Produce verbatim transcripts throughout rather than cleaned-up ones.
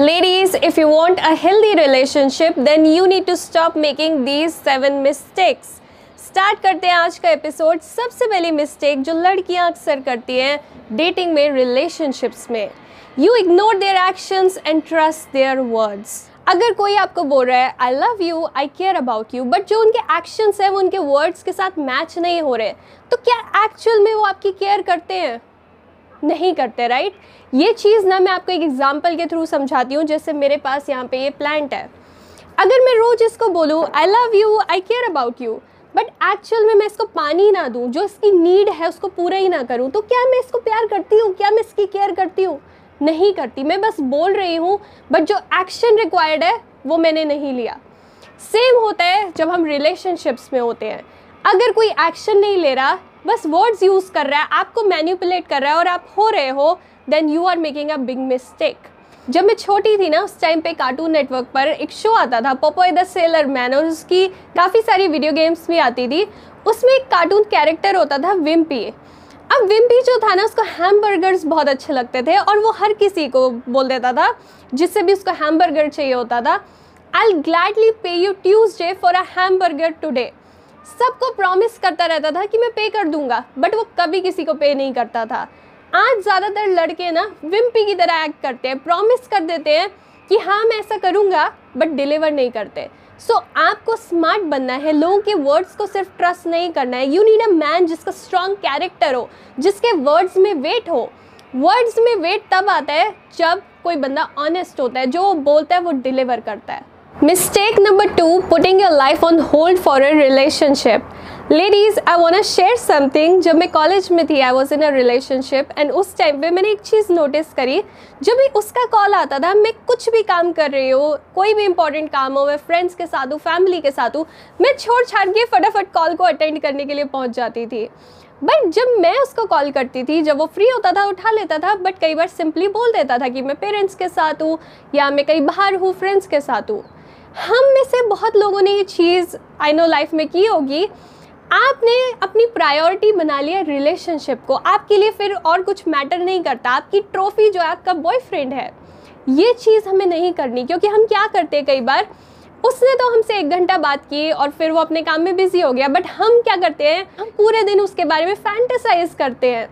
Ladies, if you want a healthy relationship, then you need to stop making these seven mistakes. Start करते हैं आज का episode. सबसे पहली मिस्टेक जो लड़कियां अक्सर करती हैं डेटिंग में, रिलेशनशिप्स में, you ignore their actions and trust their words. अगर कोई आपको बोल रहा है I love you, I care about you, but जो उनके एक्शंस हैं वो उनके वर्ड्स के साथ मैच नहीं हो रहे, तो क्या एक्चुअल में वो आपकी केयर करते हैं? नहीं करते, राइट right? ये चीज़ ना मैं आपको एक एग्जाम्पल के थ्रू समझाती हूँ। जैसे मेरे पास यहाँ पे ये प्लांट है, अगर मैं रोज़ इसको बोलूँ I love you, I care about you, but actual में मैं इसको पानी ना दूँ, जो इसकी नीड है उसको पूरा ही ना करूँ, तो क्या मैं इसको प्यार करती हूँ? क्या मैं इसकी केयर करती हूँ? नहीं करती। मैं बस बोल रही हूँ, बट जो एक्शन रिक्वायर्ड है वो मैंने नहीं लिया। सेम होता है जब हम रिलेशनशिप्स में होते हैं। अगर कोई एक्शन नहीं ले रहा, बस वर्ड्स यूज़ कर रहा है, आपको मैनिपुलेट कर रहा है और आप हो रहे हो, then you are making a big mistake. जब मैं छोटी थी ना, उस टाइम पे कार्टून नेटवर्क पर एक शो आता था पोपाई द सेलर मैन, और उसकी काफ़ी सारी वीडियो गेम्स भी आती थी। उसमें एक कार्टून कैरेक्टर होता था विम्पी। अब विम्पी जो था ना, उसको हैमबर्गर्स बहुत अच्छे लगते थे और वो हर किसी को बोल देता था, जिससे भी उसको हैमबर्गर चाहिए होता था, I will gladly pay you Tuesday for a hamburger today. सबको प्रॉमिस करता रहता था कि मैं पे कर दूंगा, बट वो कभी किसी को पे नहीं करता था। आज ज़्यादातर लड़के ना विम्पी की तरह एक्ट करते हैं, प्रॉमिस कर देते हैं कि हाँ मैं ऐसा करूँगा, बट डिलीवर नहीं करते। सो so, आपको स्मार्ट बनना है, लोगों के वर्ड्स को सिर्फ ट्रस्ट नहीं करना है। यू नीड अ मैन जिसका स्ट्रॉन्ग कैरेक्टर हो, जिसके वर्ड्स में वेट हो। वर्ड्स में वेट तब आता है जब कोई बंदा ऑनेस्ट होता है, जो वो बोलता है वो डिलीवर करता है। Mistake number two, putting your life on hold for a relationship. Ladies, I want to share something. जब मैं कॉलेज में थी, I was in a relationship, and उस टाइम पे मैंने एक चीज़ नोटिस करी, जब भी उसका कॉल आता था, मैं कुछ भी काम कर रही हूँ, कोई भी इंपॉर्टेंट काम हो, मैं फ्रेंड्स के साथ हूँ, फैमिली के साथ हूँ, मैं छोड़ छाड़ के फटाफट कॉल को अटेंड करने के लिए पहुँच जाती थी। बट जब मैं उसको कॉल करती थी, जब वो फ्री होता था उठा लेता था, बट कई बार सिंपली बोल देता था कि मैं पेरेंट्स के साथ हूँ, या मैं कहीं बाहर हूँ, फ्रेंड्स के साथ हूँ। हम में से बहुत लोगों ने ये चीज़ आई नो लाइफ में की होगी। आपने अपनी प्रायोरिटी बना लिया रिलेशनशिप को, आपके लिए फिर और कुछ मैटर नहीं करता, आपकी ट्रॉफी जो है आपका बॉयफ्रेंड है। ये चीज़ हमें नहीं करनी, क्योंकि हम क्या करते हैं कई बार, उसने तो हमसे एक घंटा बात की और फिर वो अपने काम में बिजी हो गया, बट हम क्या करते हैं, हम पूरे दिन उसके बारे में फैंटेसाइज करते हैं,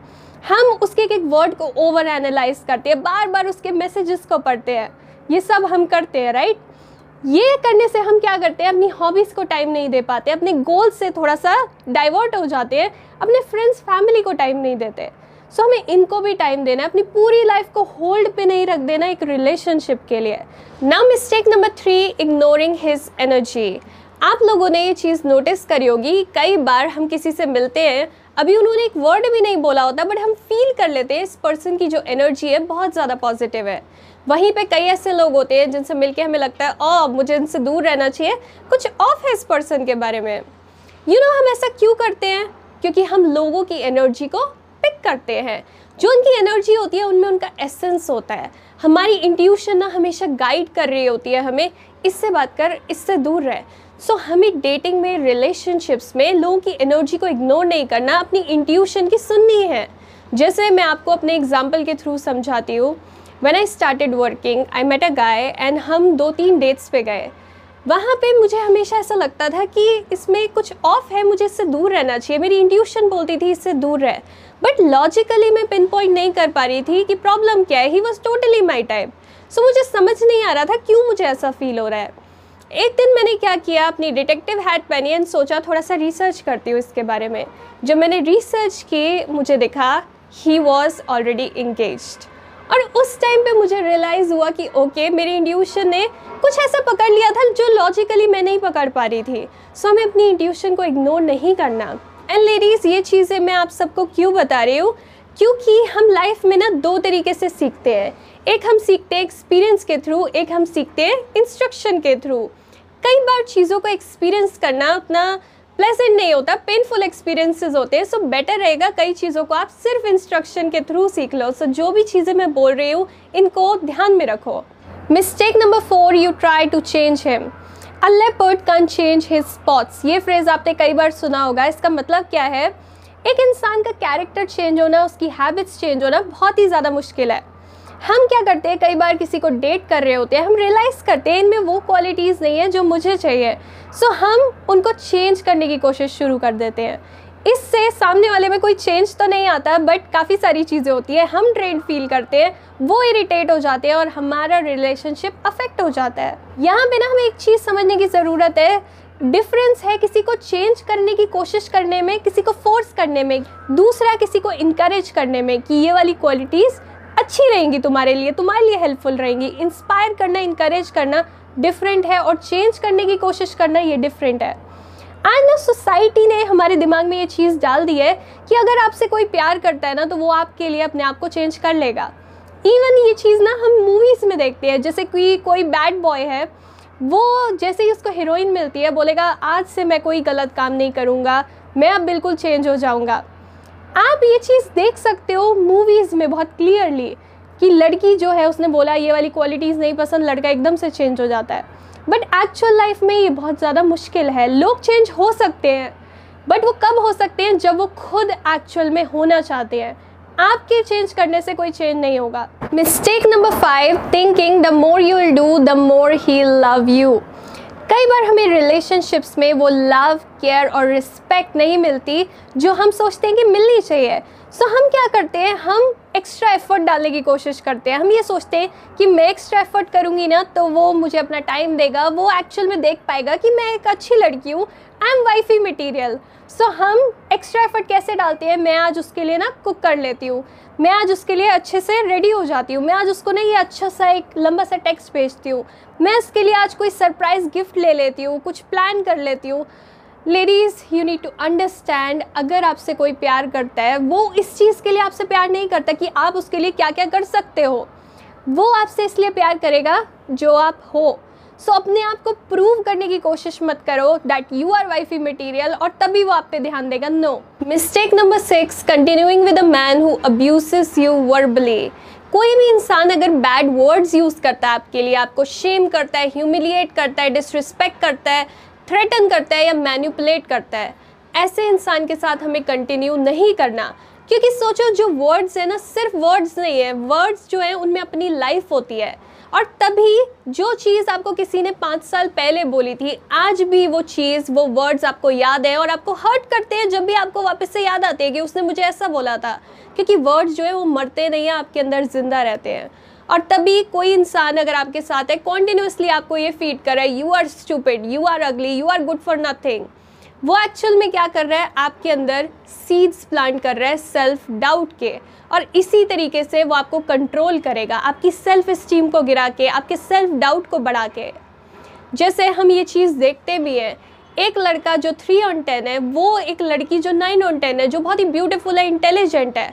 हम उसके एक एक वर्ड को ओवर एनालाइज करते हैं, बार बार उसके मैसेजेस को पढ़ते हैं, ये सब हम करते हैं, राइट। ये करने से हम क्या करते हैं, अपनी हॉबीज़ को टाइम नहीं दे पाते, अपने गोल से थोड़ा सा डाइवर्ट हो जाते हैं, अपने फ्रेंड्स फैमिली को टाइम नहीं देते। सो so, हमें इनको भी टाइम देना है, अपनी पूरी लाइफ को होल्ड पे नहीं रख देना एक रिलेशनशिप के लिए। Now mistake number three, ignoring his energy. आप लोगों ने ये चीज़ नोटिस करी होगी, कई बार हम किसी से मिलते हैं, अभी उन्होंने एक वर्ड भी नहीं बोला होता, बट हम फील कर लेते हैं इस पर्सन की जो एनर्जी है बहुत ज़्यादा पॉजिटिव है। वहीं पे कई ऐसे लोग होते हैं जिनसे मिलके हमें लगता है ओ मुझे इनसे दूर रहना चाहिए, कुछ ऑफ है इस पर्सन के बारे में। यू you नो know, हम ऐसा क्यों करते हैं? क्योंकि हम लोगों की एनर्जी को पिक करते हैं। जो उनकी एनर्जी होती है उनमें उनका एसेंस होता है। हमारी इंट्यूशन ना हमेशा गाइड कर रही होती है हमें, इससे बात कर, इससे दूर रहे। सो so, हमें डेटिंग में, रिलेशनशिप्स में लोगों की एनर्जी को इग्नोर नहीं करना, अपनी इंट्यूशन की सुननी है। जैसे मैं आपको अपने एग्जाम्पल के थ्रू समझाती हूँ। When I started working, I met a guy and हम दो तीन डेट्स पे गए। वहाँ पे मुझे हमेशा ऐसा लगता था कि इसमें कुछ ऑफ है, मुझे इससे दूर रहना चाहिए, मेरी इंट्यूशन बोलती थी इससे दूर रहे, बट लॉजिकली मैं पिन पॉइंट नहीं कर पा रही थी कि प्रॉब्लम क्या है। He was totally my type, सो मुझे समझ नहीं आ रहा था क्यों मुझे ऐसा फील हो रहा है। एक दिन मैंने क्या किया, अपनी डिटेक्टिव हैट पहनी एंड सोचा थोड़ा सा रिसर्च करती हूँ इसके बारे में। जब मैंने रिसर्च की, मुझे दिखा ही वॉज ऑलरेडी इंगेज्ड, और उस टाइम पे मुझे रियलाइज़ हुआ कि ओके, मेरी इंट्यूशन ने कुछ ऐसा पकड़ लिया था जो लॉजिकली मैं नहीं पकड़ पा रही थी। सो हमें अपनी इंट्यूशन को इग्नोर नहीं करना। एंड लेडीज़, ये चीज़ें मैं आप सबको क्यों बता रही हूँ, क्योंकि हम लाइफ में ना दो तरीके से सीखते हैं। एक हम सीखते हैं एक्सपीरियंस के थ्रू, एक हम सीखते हैं इंस्ट्रक्शन के थ्रू। कई बार चीज़ों को एक्सपीरियंस करना उतना प्लेसेंट नहीं होता, पेनफुल एक्सपीरियंसेस होते हैं। सो बेटर रहेगा कई चीज़ों को आप सिर्फ इंस्ट्रक्शन के थ्रू सीख लो। सो so, जो भी चीज़ें मैं बोल रही हूँ इनको ध्यान में रखो। Mistake number four, you try to change him. A leopard can change his spots. ये फ्रेज़ आपने कई बार सुना होगा। इसका मतलब क्या है, एक इंसान का कैरेक्टर चेंज होना, उसकी हैबिट्स चेंज होना बहुत ही ज़्यादा मुश्किल है। हम क्या करते हैं, कई बार किसी को डेट कर रहे होते हैं, हम रियलाइज़ करते हैं इनमें वो क्वालिटीज़ नहीं है जो मुझे चाहिए, सो हम उनको चेंज करने की कोशिश शुरू कर देते हैं। इससे सामने वाले में कोई चेंज तो नहीं आता, बट काफ़ी सारी चीज़ें होती है, हम ड्रेन फील करते हैं, वो इरिटेट हो जाते हैं और हमारा रिलेशनशिप अफेक्ट हो जाता है। यहाँ पे ना हमें एक चीज़ समझने की ज़रूरत है, डिफरेंस है किसी को चेंज करने की कोशिश करने में, किसी को फोर्स करने में, दूसरा किसी को इनकरेज करने में कि ये वाली क्वालिटीज़ अच्छी रहेंगी तुम्हारे लिए, तुम्हारे लिए हेल्पफुल रहेंगी। इंस्पायर करना, इनकरेज करना डिफरेंट है और चेंज करने की कोशिश करना ये डिफरेंट है। आज ना सोसाइटी ने हमारे दिमाग में ये चीज़ डाल दी है कि अगर आपसे कोई प्यार करता है ना तो वो आपके लिए अपने आप को चेंज कर लेगा। इवन ये चीज़ ना हम मूवीज़ में देखते हैं, जैसे कि कोई बैड बॉय है, वो जैसे ही उसको हीरोइन मिलती है बोलेगा आज से मैं कोई गलत काम नहीं करूँगा, मैं अब बिल्कुल चेंज हो जाऊँगा। आप ये चीज़ देख सकते हो मूवीज़ में बहुत क्लियरली कि लड़की जो है उसने बोला ये वाली क्वालिटीज़ नहीं पसंद, लड़का एकदम से चेंज हो जाता है। बट एक्चुअल लाइफ में ये बहुत ज़्यादा मुश्किल है। लोग चेंज हो सकते हैं, बट वो कब हो सकते हैं, जब वो खुद एक्चुअल में होना चाहते हैं। आपके चेंज करने से कोई चेंज नहीं होगा। Mistake number five, thinking the more you will do the more he love you. कई बार हमें रिलेशनशिप्स में वो लव, केयर और रिस्पेक्ट नहीं मिलती जो हम सोचते हैं कि मिलनी चाहिए। सो so, हम क्या करते हैं, हम एक्स्ट्रा एफर्ट डालने की कोशिश करते हैं। हम ये सोचते हैं कि मैं एक्स्ट्रा एफर्ट करूँगी ना तो वो मुझे अपना टाइम देगा, वो एक्चुअल में देख पाएगा कि मैं एक अच्छी लड़की हूँ, I am wifey material. So हम एक्स्ट्रा एफर्ट कैसे डालते हैं, मैं आज उसके लिए ना कुक कर लेती हूँ, मैं आज उसके लिए अच्छे से रेडी हो जाती हूँ, मैं आज उसको ना ये अच्छा सा एक लंबा सा टेक्स्ट भेजती हूँ, मैं उसके लिए आज कोई सरप्राइज़ गिफ्ट ले लेती हूँ, कुछ प्लान कर लेती हूँ। Ladies, you need to understand, अगर आपसे कोई प्यार करता है वो इस चीज़ के लिए आपसे प्यार नहीं करता कि आप उसके लिए क्या क्या कर सकते हो, वो आपसे इसलिए प्यार करेगा जो आप हो। सो so, अपने आप को प्रूव करने की कोशिश मत करो that you are wifey material और तभी वो आप पे ध्यान देगा। No. Mistake number six, continuing with a man who abuses you verbally. कोई भी इंसान अगर बैड वर्ड्स यूज़ करता है आपके लिए, आपको शेम करता है, ह्यूमिलिएट करता है, डिसरिस्पेक्ट करता है, थ्रेटन करता है या मैनिपुलेट करता है, ऐसे इंसान के साथ हमें कंटिन्यू नहीं करना। क्योंकि सोचो जो वर्ड्स है ना, सिर्फ वर्ड्स नहीं है, वर्ड्स जो है उनमें अपनी लाइफ होती है और तभी जो चीज़ आपको किसी ने पाँच साल पहले बोली थी, आज भी वो चीज़, वो वर्ड्स आपको याद है और आपको हर्ट करते हैं जब भी आपको वापस से याद आते हैं कि उसने मुझे ऐसा बोला था। क्योंकि वर्ड्स जो है वो मरते नहीं हैं, आपके अंदर ज़िंदा रहते हैं। और तभी कोई इंसान अगर आपके साथ है, कॉन्टिन्यूसली आपको ये फीड कर रहा है you are stupid, you are ugly, you are good for nothing, वो एक्चुअल में क्या कर रहा है, आपके अंदर सीड्स प्लांट कर रहा है सेल्फ डाउट के। और इसी तरीके से वो आपको कंट्रोल करेगा, आपकी सेल्फ इस्टीम को गिरा के, आपके सेल्फ डाउट को बढ़ा के। जैसे हम ये चीज़ देखते भी हैं, एक लड़का जो थ्री ऑन टेन है वो एक लड़की जो नाइन ऑन टेन है, जो बहुत ही ब्यूटीफुल है, इंटेलिजेंट है,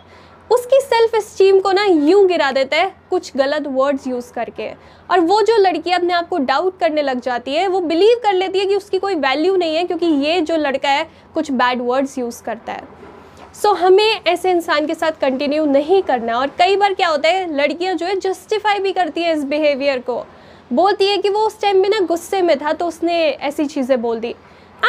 उसकी सेल्फ इस्टीम को ना यूँ गिरा देता है कुछ गलत वर्ड्स यूज़ करके। और वो जो लड़की अपने आप को डाउट करने लग जाती है, वो बिलीव कर लेती है कि उसकी कोई वैल्यू नहीं है क्योंकि ये जो लड़का है कुछ बैड वर्ड्स यूज़ करता है। सो so, हमें ऐसे इंसान के साथ कंटिन्यू नहीं करना। और कई बार क्या होता है, लड़कियां जो है जस्टिफाई भी करती हैं इस बिहेवियर को, बोलती है कि वो उस टाइम में ना गुस्से में था तो उसने ऐसी चीज़ें बोल दी।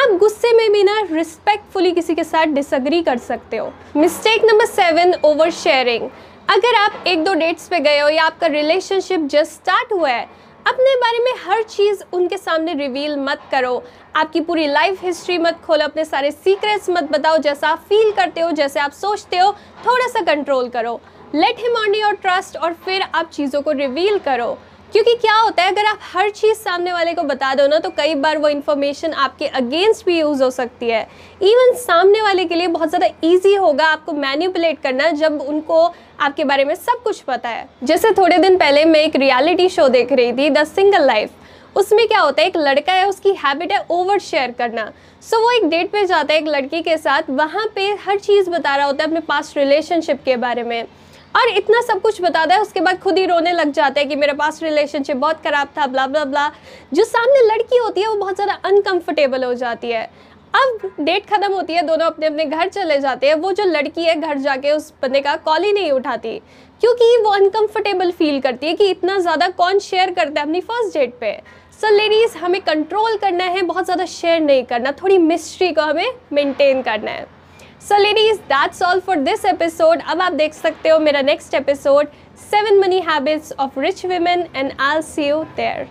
आप गुस्से में भी ना रिस्पेक्टफुली किसी के साथ डिसएग्री कर सकते हो। Mistake number seven, over sharing. अगर आप एक दो डेट्स पे गए हो या आपका रिलेशनशिप जस्ट स्टार्ट हुआ है, अपने बारे में हर चीज़ उनके सामने रिवील मत करो, आपकी पूरी लाइफ हिस्ट्री मत खोलो, अपने सारे सीक्रेट्स मत बताओ, जैसा आप फील करते हो, जैसे आप सोचते हो, थोड़ा सा कंट्रोल करो। Let him on your trust और फिर आप चीज़ों को रिवील करो। क्योंकि क्या होता है, अगर आप हर चीज़ सामने वाले को बता दो ना तो कई बार वो इन्फॉर्मेशन आपके अगेंस्ट भी यूज़ हो सकती है। इवन सामने वाले के लिए बहुत ज़्यादा इजी होगा आपको मैनिपुलेट करना जब उनको आपके बारे में सब कुछ पता है। जैसे थोड़े दिन पहले मैं एक रियलिटी शो देख रही थी, द सिंगल लाइफ। उसमें क्या होता है, एक लड़का है, उसकी हैबिट है ओवर शेयर करना। सो वो एक डेट पर जाता है एक लड़की के साथ, वहाँ पर हर चीज़ बता रहा होता है अपने पास्ट रिलेशनशिप के बारे में और इतना सब कुछ बताता है, उसके बाद खुद ही रोने लग जाता है कि मेरे पास रिलेशनशिप बहुत ख़राब था, ब्ला ब्ला ब्ला। जो सामने लड़की होती है वो बहुत ज़्यादा अनकंफर्टेबल हो जाती है। अब डेट ख़त्म होती है, दोनों अपने अपने घर चले जाते हैं। वो जो लड़की है घर जाके उस बंदे का कॉल ही नहीं उठाती क्योंकि वो अनकंफर्टेबल फील करती है कि इतना ज़्यादा कौन शेयर करता है अपनी फर्स्ट डेट पे। सो लेडीज़, हमें कंट्रोल करना है, बहुत ज़्यादा शेयर नहीं करना, थोड़ी मिस्ट्री को हमें मेनटेन करना है। So ladies, that's all for this episode. अब आप देख सकते हो मेरा next episode seven Money Habits of Rich Women, and I'll see you there.